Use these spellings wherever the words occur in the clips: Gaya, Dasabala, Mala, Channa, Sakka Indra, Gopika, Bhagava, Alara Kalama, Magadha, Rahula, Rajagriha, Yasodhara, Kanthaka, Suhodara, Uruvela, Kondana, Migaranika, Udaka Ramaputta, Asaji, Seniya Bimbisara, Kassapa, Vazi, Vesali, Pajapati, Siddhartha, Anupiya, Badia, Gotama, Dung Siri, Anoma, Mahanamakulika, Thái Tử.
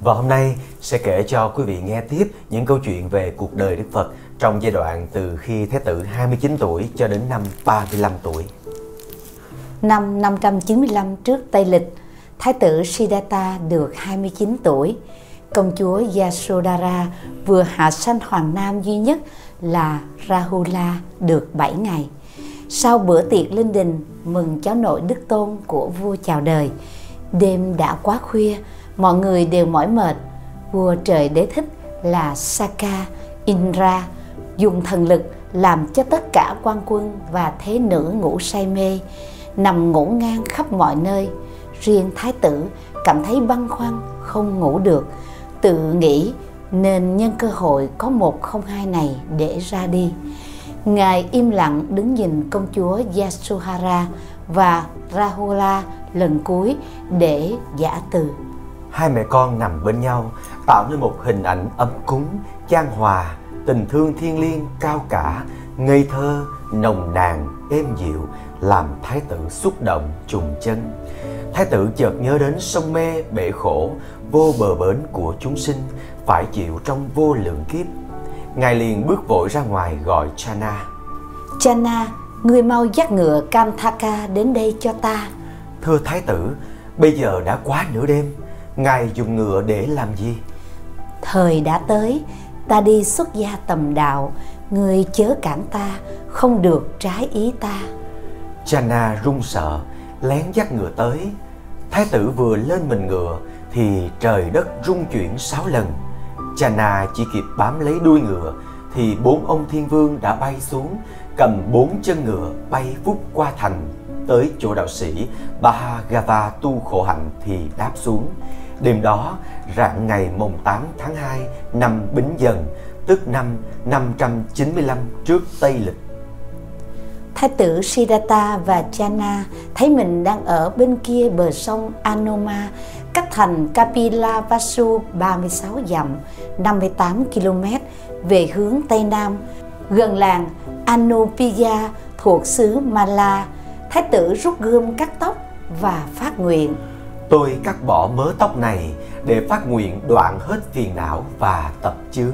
Và hôm nay sẽ kể cho quý vị nghe tiếp những câu chuyện về cuộc đời Đức Phật trong giai đoạn từ khi Thái tử 29 tuổi cho đến năm 35 tuổi. Năm 595 trước Tây lịch, Thái tử Siddhartha được 29 tuổi. Công chúa Yasodhara vừa hạ sanh hoàng nam duy nhất là Rahula được 7 ngày. Sau bữa tiệc linh đình mừng cháu nội Đức Tôn của vua chào đời, đêm đã quá khuya, mọi người đều mỏi mệt. Vua trời đế thích là Sakka Indra dùng thần lực làm cho tất cả quan quân và thế nữ ngủ say mê, nằm ngổn ngang khắp mọi nơi. Riêng Thái tử cảm thấy băn khoăn không ngủ được, tự nghĩ nên nhân cơ hội có 102 này để ra đi. Ngài im lặng đứng nhìn công chúa Yasodhara và Rahula lần cuối để giã từ. Hai mẹ con nằm bên nhau tạo nên một hình ảnh ấm cúng, chan hòa, tình thương thiêng liêng cao cả, ngây thơ, nồng nàn, êm dịu, làm Thái tử xúc động trùng chân. Thái tử chợt nhớ đến sông mê, bể khổ, vô bờ bến của chúng sinh, phải chịu trong vô lượng kiếp. Ngài liền bước vội ra ngoài gọi Channa. Channa, ngươi mau dắt ngựa Kanthaka đến đây cho ta. Thưa Thái tử, bây giờ đã quá nửa đêm, ngài dùng ngựa để làm gì? Thời đã tới, ta đi xuất gia tầm đạo, ngươi chớ cản ta, không được trái ý ta. Channa run sợ, lén dắt ngựa tới. Thái tử vừa lên mình ngựa thì trời đất rung chuyển 6 lần. Channa chỉ kịp bám lấy đuôi ngựa thì 4 ông thiên vương đã bay xuống, cầm 4 chân ngựa bay vút qua thành, tới chỗ đạo sĩ Bhagava tu khổ hạnh thì đáp xuống. Đêm đó, rạng ngày mùng 8 tháng 2 năm Bính Dần, tức năm 595 trước Tây lịch. Thái tử Siddhartha và Channa thấy mình đang ở bên kia bờ sông Anoma, cách thành Kapilavastu 36 dặm, 58 km về hướng Tây Nam, gần làng Anupiya thuộc xứ Mala. Thái tử rút gươm cắt tóc và phát nguyện: tôi cắt bỏ mớ tóc này để phát nguyện đoạn hết phiền não và tập chướng.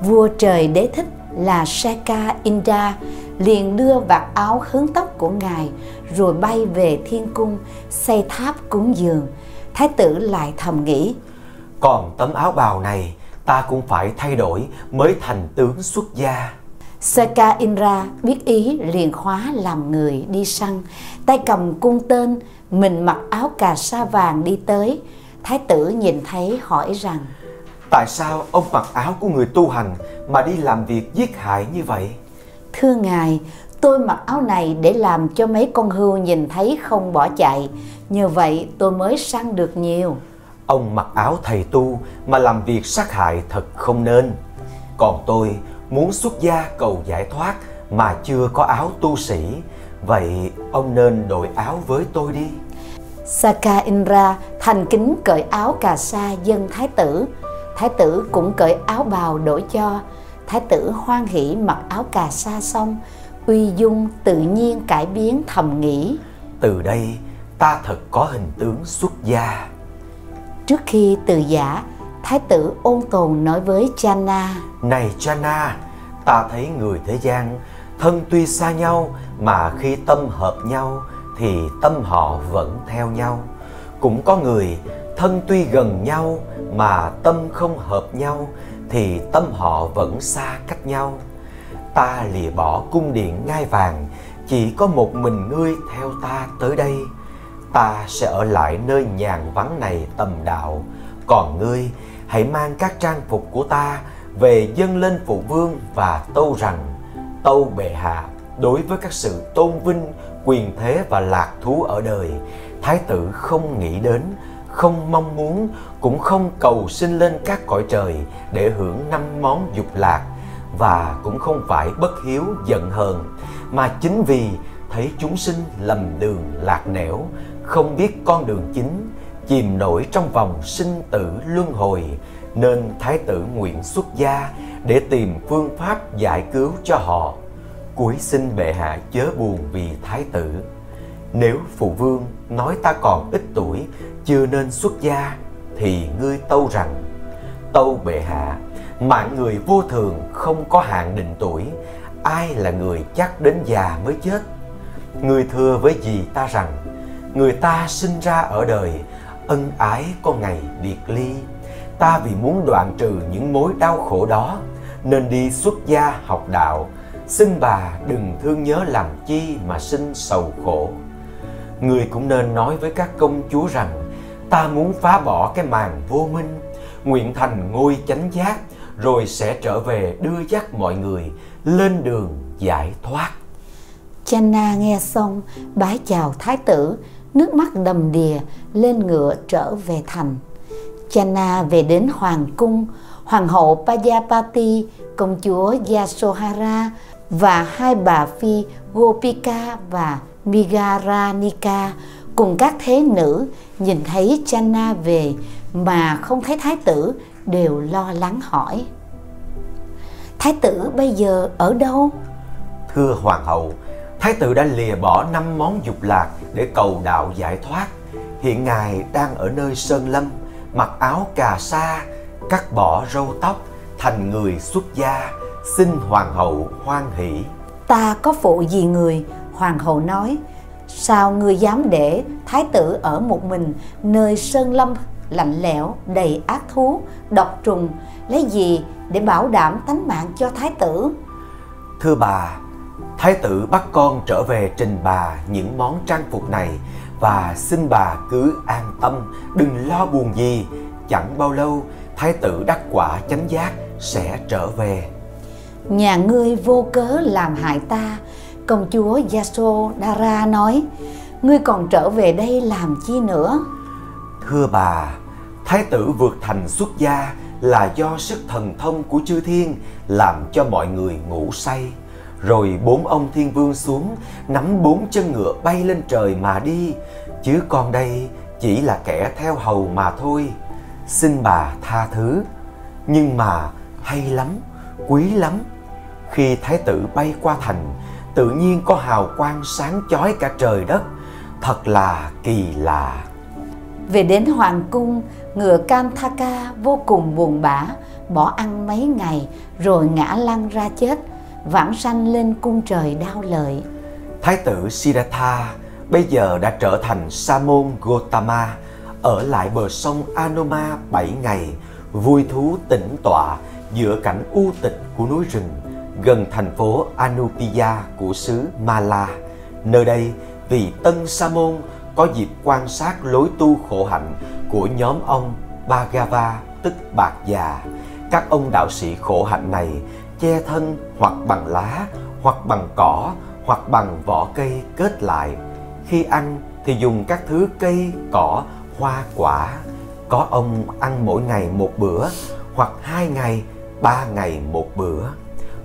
Vua trời đế thích là Sakka Indra liền đưa vạt áo hướng tóc của ngài, rồi bay về thiên cung xây tháp cúng dường. Thái tử lại thầm nghĩ: còn tấm áo bào này ta cũng phải thay đổi mới thành tướng xuất gia. Sakka Indra biết ý liền hóa làm người đi săn, tay cầm cung tên, mình mặc áo cà sa vàng đi tới. Thái tử nhìn thấy hỏi rằng: tại sao ông mặc áo của người tu hành mà đi làm việc giết hại như vậy? Thưa ngài, tôi mặc áo này để làm cho mấy con hươu nhìn thấy không bỏ chạy, nhờ vậy tôi mới săn được nhiều. Ông mặc áo thầy tu mà làm việc sát hại thật không nên. Còn tôi muốn xuất gia cầu giải thoát mà chưa có áo tu sĩ, vậy ông nên đổi áo với tôi đi. Sakka Indra thành kính cởi áo cà sa dâng Thái tử. Thái tử cũng cởi áo bào đổi cho. Thái tử hoan hỷ mặc áo cà sa xong, uy dung tự nhiên cải biến, thầm nghĩ: từ đây ta thật có hình tướng xuất gia. Trước khi từ giả, Thái tử ôn tồn nói với Channa: này Channa, ta thấy người thế gian thân tuy xa nhau mà khi tâm hợp nhau thì tâm họ vẫn theo nhau. Cũng có người thân tuy gần nhau mà tâm không hợp nhau thì tâm họ vẫn xa cách nhau. Ta lìa bỏ cung điện ngai vàng, chỉ có một mình ngươi theo ta tới đây. Ta sẽ ở lại nơi nhàn vắng này tầm đạo, còn ngươi hãy mang các trang phục của ta về dâng lên phụ vương và tâu rằng: tâu bệ hạ, đối với các sự tôn vinh, quyền thế và lạc thú ở đời, Thái tử không nghĩ đến, không mong muốn, cũng không cầu xin lên các cõi trời để hưởng 5 món dục lạc, và cũng không phải bất hiếu giận hờn, mà chính vì thấy chúng sinh lầm đường lạc nẻo, không biết con đường chính, chìm nổi trong vòng sinh tử luân hồi, nên Thái tử nguyện xuất gia để tìm phương pháp giải cứu cho họ. Cuối xin bệ hạ chớ buồn vì Thái tử. Nếu phụ vương nói ta còn ít tuổi chưa nên xuất gia thì ngươi tâu rằng: Tâu bệ hạ, mạng người vô thường, không có hạn định tuổi. Ai là người chắc đến già mới chết? Người thưa với dì ta rằng: Người ta sinh ra ở đời, ân ái có ngày biệt ly. Ta vì muốn đoạn trừ những mối đau khổ đó nên đi xuất gia học đạo. Xin bà đừng thương nhớ làm chi mà sinh sầu khổ. Người cũng nên nói với các công chúa rằng: Ta muốn phá bỏ cái màn vô minh, nguyện thành ngôi chánh giác, rồi sẽ trở về đưa dắt mọi người lên đường giải thoát. Channa nghe xong bái chào Thái tử, nước mắt đầm đìa, lên ngựa trở về thành. Channa về đến hoàng cung, hoàng hậu Pajapati, công chúa Yasodhara và hai bà phi Gopika và Migaranika cùng các thế nữ nhìn thấy Channa về mà không thấy Thái tử đều lo lắng hỏi: Thái tử bây giờ ở đâu? Thưa hoàng hậu, Thái tử đã lìa bỏ 5 món dục lạc để cầu đạo giải thoát. Hiện ngài đang ở nơi sơn lâm, mặc áo cà sa, cắt bỏ râu tóc, thành người xuất gia. Xin hoàng hậu hoan hỷ. Ta có phụ gì người? Hoàng hậu nói: Sao ngươi dám để Thái tử ở một mình nơi sơn lâm lạnh lẽo, đầy ác thú, độc trùng? Lấy gì để bảo đảm tánh mạng cho Thái tử? Thưa bà, Thái tử bắt con trở về trình bà những món trang phục này, và xin bà cứ an tâm, đừng lo buồn gì. Chẳng bao lâu Thái tử đắc quả chánh giác sẽ trở về. Nhà ngươi vô cớ làm hại ta, công chúa Yasodhara nói. Ngươi còn trở về đây làm chi nữa? Thưa bà, Thái tử vượt thành xuất gia là do sức thần thông của chư thiên làm cho mọi người ngủ say. Rồi 4 ông thiên vương xuống, nắm 4 chân ngựa bay lên trời mà đi. Chứ con đây chỉ là kẻ theo hầu mà thôi. Xin bà tha thứ. Nhưng mà hay lắm, quý lắm. Khi Thái tử bay qua thành, tự nhiên có hào quang sáng chói cả trời đất. Thật là kỳ lạ. Về đến hoàng cung, ngựa Kanthaka vô cùng buồn bã, bỏ ăn mấy ngày rồi ngã lăn ra chết, vãng sanh lên cung trời Đao Lợi. Thái tử Siddhartha bây giờ đã trở thành Sa môn Gotama, ở lại bờ sông Anoma 7 ngày, vui thú tĩnh tọa giữa cảnh u tịch của núi rừng, gần thành phố Anupiya của xứ Mala. Nơi đây vị tân Sa môn có dịp quan sát lối tu khổ hạnh của nhóm ông Bhagava, tức Bạc Già. Các ông đạo sĩ khổ hạnh này che thân hoặc bằng lá, hoặc bằng cỏ, hoặc bằng vỏ cây kết lại. Khi ăn thì dùng các thứ cây, cỏ, hoa quả. Có ông ăn mỗi ngày một bữa, hoặc 2 ngày, 3 ngày một bữa.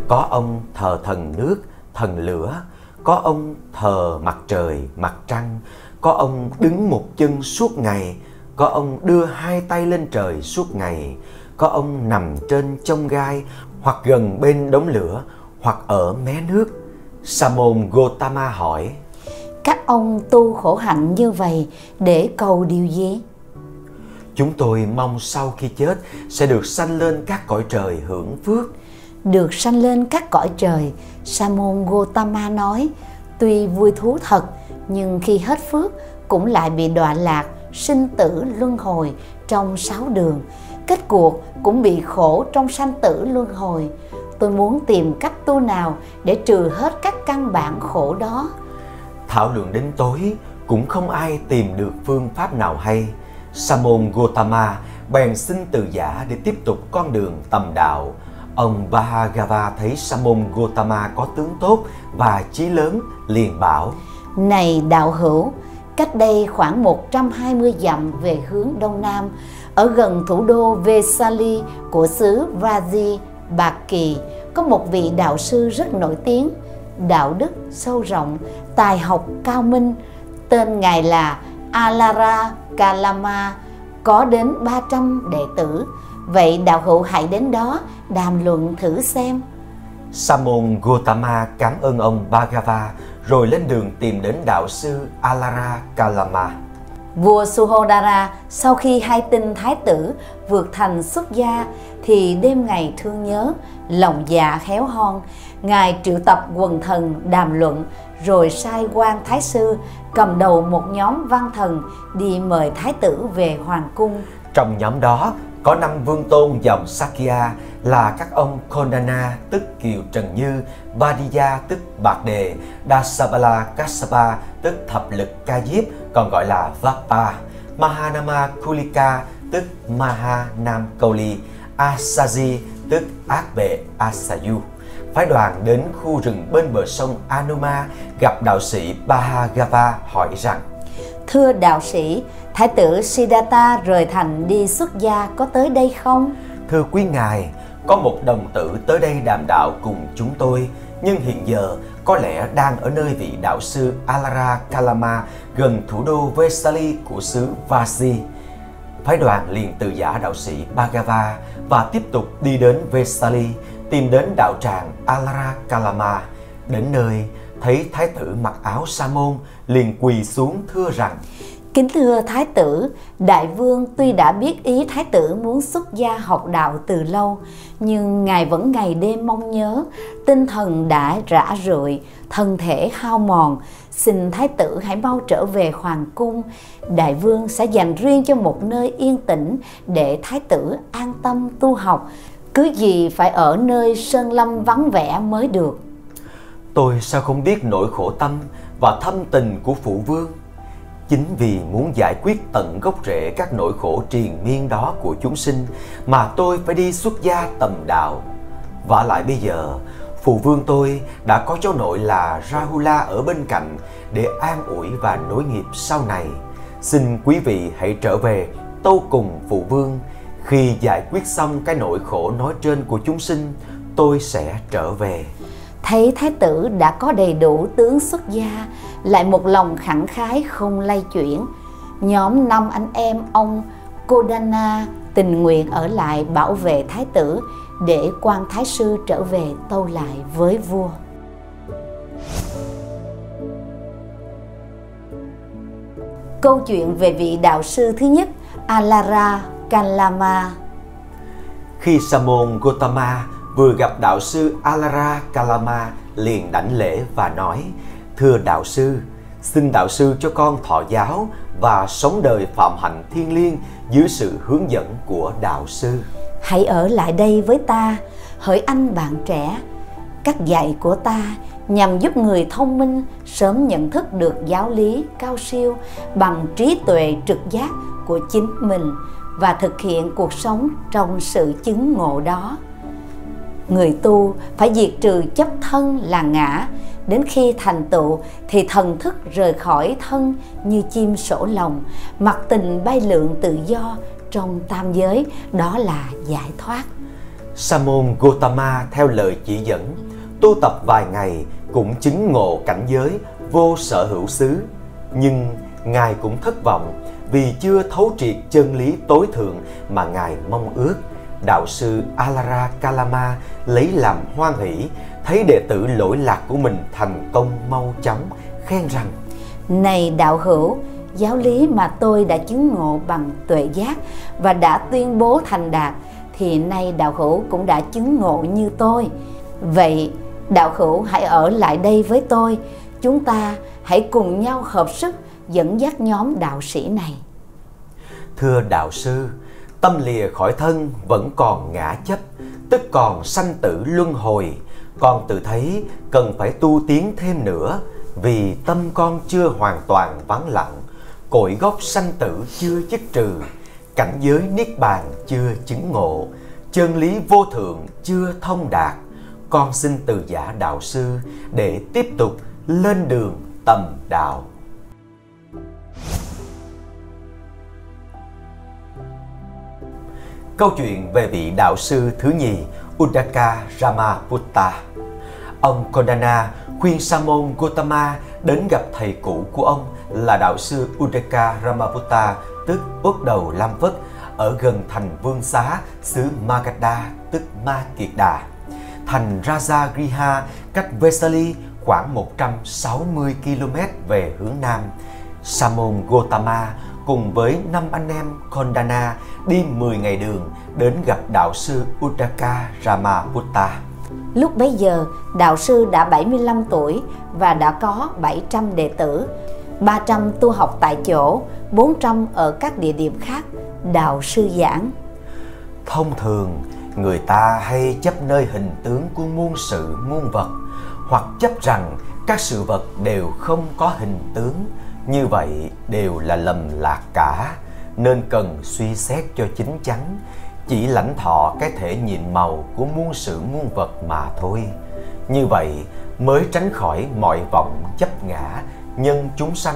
Có ông thờ thần nước, thần lửa. Có ông thờ mặt trời, mặt trăng. Có ông đứng một chân suốt ngày. Có ông đưa 2 tay lên trời suốt ngày. Có ông nằm trên chông gai, hoặc gần bên đống lửa, hoặc ở mé nước. Sa môn Gotama hỏi: Các ông tu khổ hạnh như vậy để cầu điều gì? Chúng tôi mong sau khi chết sẽ được sanh lên các cõi trời hưởng phước. Được sanh lên các cõi trời, Sa môn Gotama nói, tuy vui thú thật nhưng khi hết phước cũng lại bị đọa lạc, sinh tử luân hồi trong 6 đường. Kết cuộc cũng bị khổ trong sanh tử luân hồi. Tôi muốn tìm cách tu nào để trừ hết các căn bản khổ đó. Thảo luận đến tối cũng không ai tìm được phương pháp nào hay. Sa môn Gotama bèn xin từ giả để tiếp tục con đường tầm đạo. Ông Bhagava thấy Sa môn Gotama có tướng tốt và chí lớn, liền bảo: Này đạo hữu, cách đây khoảng 120 dặm về hướng đông nam, ở gần thủ đô Vesali của xứ Vazi, Bạc Kỳ, có một vị đạo sư rất nổi tiếng, đạo đức sâu rộng, tài học cao minh. Tên ngài là Alara Kalama, có đến 300 đệ tử. Vậy đạo hữu hãy đến đó đàm luận thử xem. Sa môn Gotama cảm ơn ông Bhagava rồi lên đường tìm đến đạo sư Alara Kalama. Vua Suhodara sau khi hay tin Thái tử vượt thành xuất gia thì đêm ngày thương nhớ, lòng dạ khéo hon. Ngài triệu tập quần thần đàm luận rồi sai quan Thái sư cầm đầu một nhóm văn thần đi mời Thái tử về hoàng cung. Trong nhóm đó có 5 vương tôn dòng Sakya là các ông Kondana tức Kiều Trần Như, Badia tức Bạc Đề, Dasabala Kassapa tức Thập Lực Ca Diếp còn gọi là Vapa, Mahanamakulika tức Mahanamakulika, Asaji tức Ác Vệ Asayu. Phái đoàn đến khu rừng bên bờ sông Anoma gặp đạo sĩ Bhagava hỏi rằng: Thưa đạo sĩ, Thái tử Siddhartha rời thành đi xuất gia có tới đây không? Thưa quý ngài, có một đồng tử tới đây đàm đạo cùng chúng tôi, nhưng hiện giờ có lẽ đang ở nơi vị đạo sư Alara Kalama gần thủ đô Vesali của xứ Vazi. Phái đoàn liền từ giả đạo sĩ Bhagava và tiếp tục đi đến Vesali, tìm đến đạo tràng Alara Kalama. Đến nơi, thấy Thái tử mặc áo sa môn, liền quỳ xuống thưa rằng: Kính thưa Thái tử, Đại vương tuy đã biết ý Thái tử muốn xuất gia học đạo từ lâu, nhưng Ngài vẫn ngày đêm mong nhớ, tinh thần đã rã rượi, thân thể hao mòn. Xin Thái tử hãy mau trở về hoàng cung, Đại vương sẽ dành riêng cho một nơi yên tĩnh để Thái tử an tâm tu học. Cứ gì phải ở nơi sơn lâm vắng vẻ mới được. Tôi sao không biết nỗi khổ tâm và thâm tình của phụ vương. Chính vì muốn giải quyết tận gốc rễ các nỗi khổ triền miên đó của chúng sinh mà tôi phải đi xuất gia tầm đạo. Vả lại bây giờ, phụ vương tôi đã có cháu nội là Rahula ở bên cạnh để an ủi và nối nghiệp sau này. Xin quý vị hãy trở về tâu cùng phụ vương. Khi giải quyết xong cái nỗi khổ nói trên của chúng sinh, tôi sẽ trở về. Thấy Thái tử đã có đầy đủ tướng xuất gia, lại một lòng khẳng khái không lay chuyển, nhóm 5 anh em ông Kondana tình nguyện ở lại bảo vệ Thái tử để quan Thái sư trở về tâu lại với vua. Câu chuyện về vị đạo sư thứ nhất Alara Kalama. Khi Sa môn Gotama vừa gặp đạo sư Alara Kalama liền đảnh lễ và nói: Thưa đạo sư, xin đạo sư cho con thọ giáo và sống đời phạm hạnh thiêng liêng dưới sự hướng dẫn của đạo sư. Hãy ở lại đây với ta, hỡi anh bạn trẻ. Các dạy của ta nhằm giúp người thông minh sớm nhận thức được giáo lý cao siêu bằng trí tuệ trực giác của chính mình và thực hiện cuộc sống trong sự chứng ngộ đó. Người tu phải diệt trừ chấp thân là ngã, đến khi thành tựu thì thần thức rời khỏi thân như chim sổ lòng, mặc tình bay lượn tự do trong tam giới, đó là giải thoát. Sa môn Gotama theo lời chỉ dẫn, tu tập vài ngày cũng chứng ngộ cảnh giới vô sở hữu xứ, nhưng Ngài cũng thất vọng vì chưa thấu triệt chân lý tối thượng mà Ngài mong ước. Đạo sư Alara Kalama lấy làm hoan hỷ, thấy đệ tử lỗi lạc của mình thành công mau chóng, khen rằng: Này đạo hữu, giáo lý mà tôi đã chứng ngộ bằng tuệ giác và đã tuyên bố thành đạt, thì nay đạo hữu cũng đã chứng ngộ như tôi. Vậy đạo hữu hãy ở lại đây với tôi, chúng ta hãy cùng nhau hợp sức dẫn dắt nhóm đạo sĩ này. Thưa đạo sư, tâm lìa khỏi thân vẫn còn ngã chấp, tức còn sanh tử luân hồi. Con tự thấy cần phải tu tiến thêm nữa, vì tâm con chưa hoàn toàn vắng lặng, cội gốc sanh tử chưa dứt trừ, cảnh giới niết bàn chưa chứng ngộ, chân lý vô thượng chưa thông đạt. Con xin từ giả đạo sư để tiếp tục lên đường tầm đạo. Câu chuyện về vị đạo sư thứ nhì Udaka Ramaputta. Ông Kondana khuyên Sa môn Gotama đến gặp thầy cũ của ông là đạo sư Udaka Ramaputta tức Uất Đầu Lam Phất ở gần thành Vương Xá xứ Magadha tức Ma Kiệt Đà. Thành Rajagriha cách Vesali khoảng 160 km về hướng nam. Sa môn Gotama cùng với 5 anh em Kondana đi 10 ngày đường đến gặp đạo sư Udaka Ramaputta. Lúc bấy giờ, đạo sư đã 75 tuổi và đã có 700 đệ tử, 300 tu học tại chỗ, 400 ở các địa điểm khác. Đạo sư giảng. Thông thường, người ta hay chấp nơi hình tướng của muôn sự muôn vật, hoặc chấp rằng các sự vật đều không có hình tướng, như vậy đều là lầm lạc cả, nên cần suy xét cho chín chắn, chỉ lãnh thọ cái thể nhiệm màu của muôn sự muôn vật mà thôi. Như vậy mới tránh khỏi mọi vọng chấp ngã, nhân chúng sanh,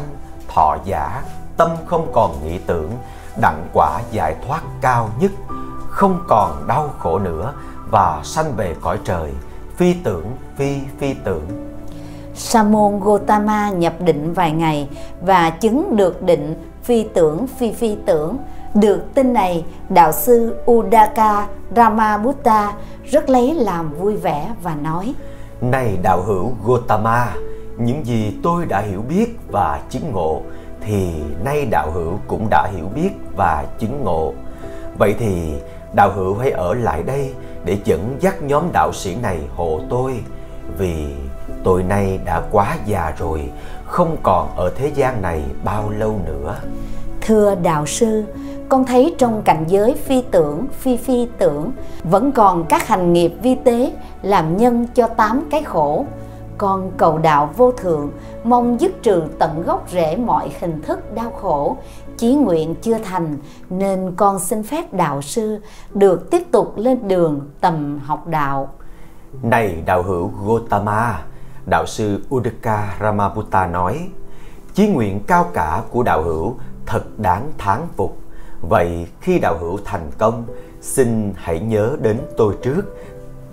thọ giả, tâm không còn nghĩ tưởng, đặng quả giải thoát cao nhất, không còn đau khổ nữa và sanh về cõi trời, phi tưởng, phi tưởng. Sa môn Gotama nhập định vài ngày và chứng được định phi tưởng phi tưởng. Được tin này, đạo sư Udaka Ramaputta rất lấy làm vui vẻ và nói: Này đạo hữu Gotama, những gì tôi đã hiểu biết và chứng ngộ thì nay đạo hữu cũng đã hiểu biết và chứng ngộ. Vậy thì đạo hữu hãy ở lại đây để dẫn dắt nhóm đạo sĩ này hộ tôi, vì tôi nay đã quá già rồi, không còn ở thế gian này bao lâu nữa. Thưa đạo sư, con thấy trong cảnh giới phi tưởng, phi tưởng vẫn còn các hành nghiệp vi tế làm nhân cho 8 cái khổ. Con cầu đạo vô thượng, mong dứt trừ tận gốc rễ mọi hình thức đau khổ. Chí nguyện chưa thành nên con xin phép đạo sư được tiếp tục lên đường tầm học đạo. Này đạo hữu Gotama, đạo sư Udaka Ramaputta nói: Chí nguyện cao cả của đạo hữu thật đáng thán phục. Vậy khi đạo hữu thành công, xin hãy nhớ đến tôi trước.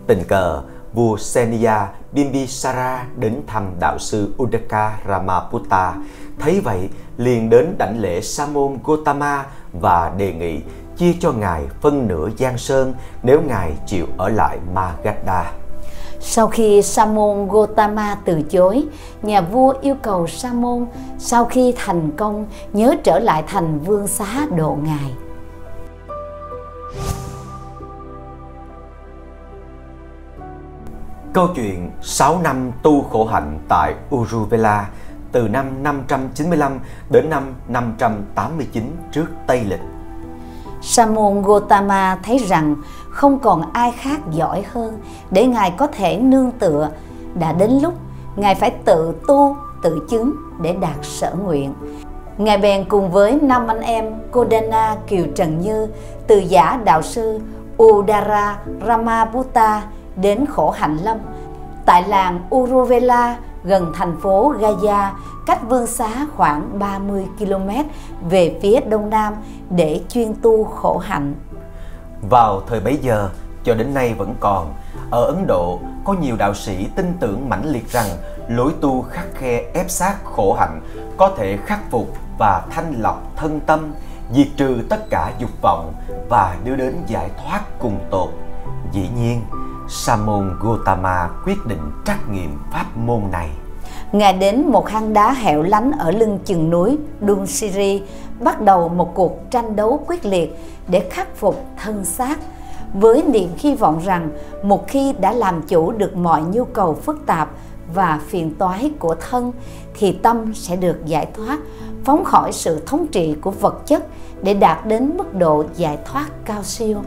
Tình cờ vua Seniya Bimbisara đến thăm đạo sư Udaka Ramaputta, thấy vậy liền đến đảnh lễ Sa môn Gotama và đề nghị chia cho ngài phân nửa Giang Sơn nếu ngài chịu ở lại Magadha. Sau khi Sa môn Gotama từ chối, nhà vua yêu cầu Sa môn sau khi thành công nhớ trở lại thành Vương xá độ ngài. Câu chuyện 6 năm tu khổ hạnh tại Uruvela từ năm 595 đến năm 589 trước Tây lịch. Sa môn Gotama thấy rằng không còn ai khác giỏi hơn để ngài có thể nương tựa, đã đến lúc ngài phải tự tu, tự chứng để đạt sở nguyện. Ngài bèn cùng với 5 anh em Kondana, Kiều Trần Như, Từ Giả đạo sư Udara Ramaputta đến khổ hạnh lâm tại làng Uruvela gần thành phố Gaya, cách vương xá khoảng 30 km về phía đông nam để chuyên tu khổ hạnh. Vào thời bấy giờ cho đến nay vẫn còn, ở Ấn Độ có nhiều đạo sĩ tin tưởng mãnh liệt rằng lối tu khắc khe ép sát khổ hạnh có thể khắc phục và thanh lọc thân tâm, diệt trừ tất cả dục vọng và đưa đến giải thoát cùng tột. Dĩ nhiên, Sa môn Gotama quyết định trắc nghiệm pháp môn này. Ngài đến một hang đá hẻo lánh ở lưng chừng núi Dung Siri, bắt đầu một cuộc tranh đấu quyết liệt để khắc phục thân xác, với niềm hy vọng rằng một khi đã làm chủ được mọi nhu cầu phức tạp và phiền toái của thân thì tâm sẽ được giải thoát, phóng khỏi sự thống trị của vật chất để đạt đến mức độ giải thoát cao siêu.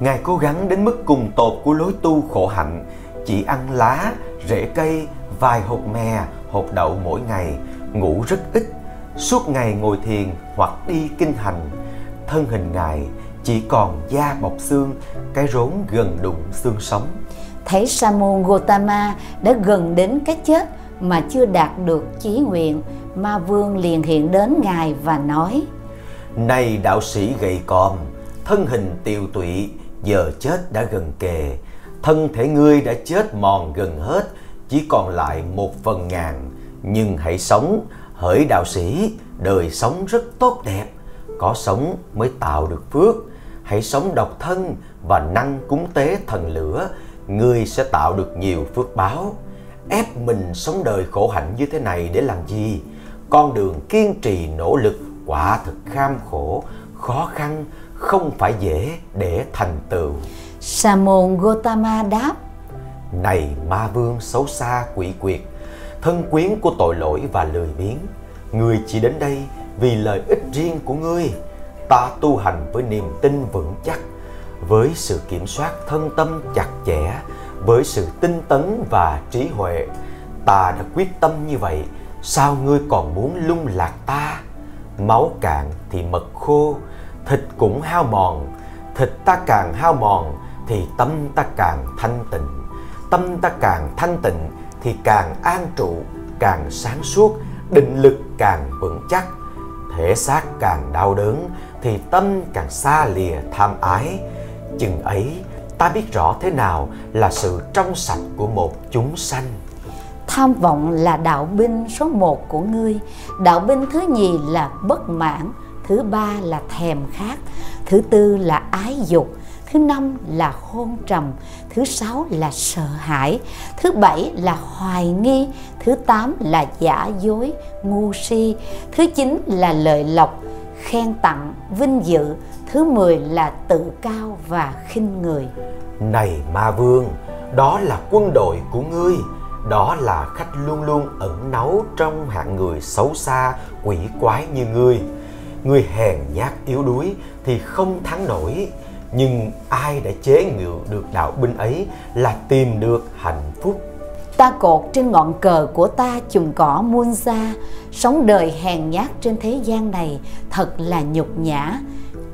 Ngài cố gắng đến mức cùng tột của lối tu khổ hạnh, chỉ ăn lá, rễ cây, vài hột mè, hột đậu mỗi ngày, ngủ rất ít, suốt ngày ngồi thiền hoặc đi kinh hành. Thân hình Ngài chỉ còn da bọc xương, cái rốn gần đụng xương sống. Thấy Sa môn Gotama đã gần đến cái chết mà chưa đạt được chí nguyện, Ma Vương liền hiện đến Ngài và nói: Này đạo sĩ gầy còm, thân hình tiều tụy, giờ chết đã gần kề, thân thể ngươi đã chết mòn gần hết, chỉ còn lại 1/1000, nhưng hãy sống, hỡi đạo sĩ, đời sống rất tốt đẹp, có sống mới tạo được phước, hãy sống độc thân và năng cúng tế thần lửa, ngươi sẽ tạo được nhiều phước báo. Ép mình sống đời khổ hạnh như thế này để làm gì? Con đường kiên trì nỗ lực quả thực kham khổ, khó khăn, không phải dễ để thành tựu. Sa môn Gotama đáp: Này ma vương xấu xa quỷ quyệt, thân quyến của tội lỗi và lười biếng, ngươi chỉ đến đây vì lợi ích riêng của ngươi. Ta tu hành với niềm tin vững chắc, với sự kiểm soát thân tâm chặt chẽ, với sự tinh tấn và trí huệ. Ta đã quyết tâm như vậy, sao ngươi còn muốn lung lạc ta? Máu cạn thì mật khô, thịt cũng hao mòn. Thịt ta càng hao mòn thì tâm ta càng thanh tịnh. Tâm ta càng thanh tịnh thì càng an trụ, càng sáng suốt, định lực càng vững chắc. Thể xác càng đau đớn thì tâm càng xa lìa tham ái. Chừng ấy ta biết rõ thế nào là sự trong sạch của một chúng sanh. Tham vọng là đạo binh số 1 của ngươi. Đạo binh thứ nhì là bất mãn. Thứ ba là thèm khát. Thứ tư là ái dục. Thứ năm là hôn trầm. Thứ sáu là sợ hãi. Thứ bảy là hoài nghi. Thứ tám là giả dối, ngu si. Thứ chín là lợi lộc, khen tặng, vinh dự. Thứ 10 là tự cao và khinh người. Này ma vương, đó là quân đội của ngươi. Đó là khách luôn luôn ẩn náu trong hạng người xấu xa, quỷ quái như ngươi. Ngươi hèn nhát yếu đuối thì không thắng nổi. Nhưng ai đã chế ngự được đạo binh ấy là tìm được hạnh phúc. Ta cột trên ngọn cờ của ta chùm cỏ muôn gia. Sống đời hèn nhát trên thế gian này thật là nhục nhã.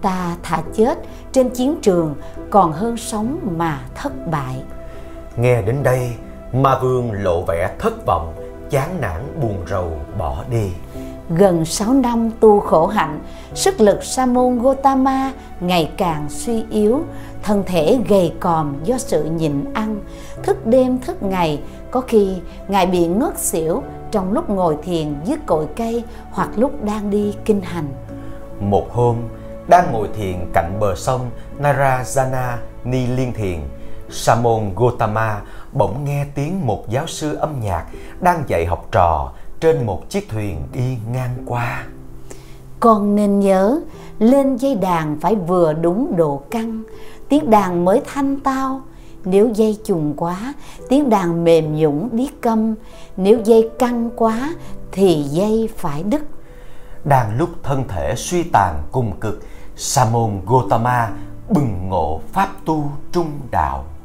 Ta thà chết trên chiến trường còn hơn sống mà thất bại. Nghe đến đây, ma vương lộ vẻ thất vọng, chán nản buồn rầu bỏ đi. Gần 6 năm tu khổ hạnh, sức lực Sa môn Gotama ngày càng suy yếu, thân thể gầy còm do sự nhịn ăn, thức đêm thức ngày, có khi ngài bị ngất xỉu trong lúc ngồi thiền dưới cội cây hoặc lúc đang đi kinh hành. Một hôm, đang ngồi thiền cạnh bờ sông Narayana Ni Liên Thiền, Sa môn Gotama bỗng nghe tiếng một giáo sư âm nhạc đang dạy học trò trên một chiếc thuyền đi ngang qua. Con nên nhớ, lên dây đàn phải vừa đúng độ căng, tiếng đàn mới thanh tao. Nếu dây chùng quá, tiếng đàn mềm nhũn điếc câm. Nếu dây căng quá, thì dây phải đứt. Đang lúc thân thể suy tàn cùng cực, Sa môn Gotama bừng ngộ pháp tu trung đạo.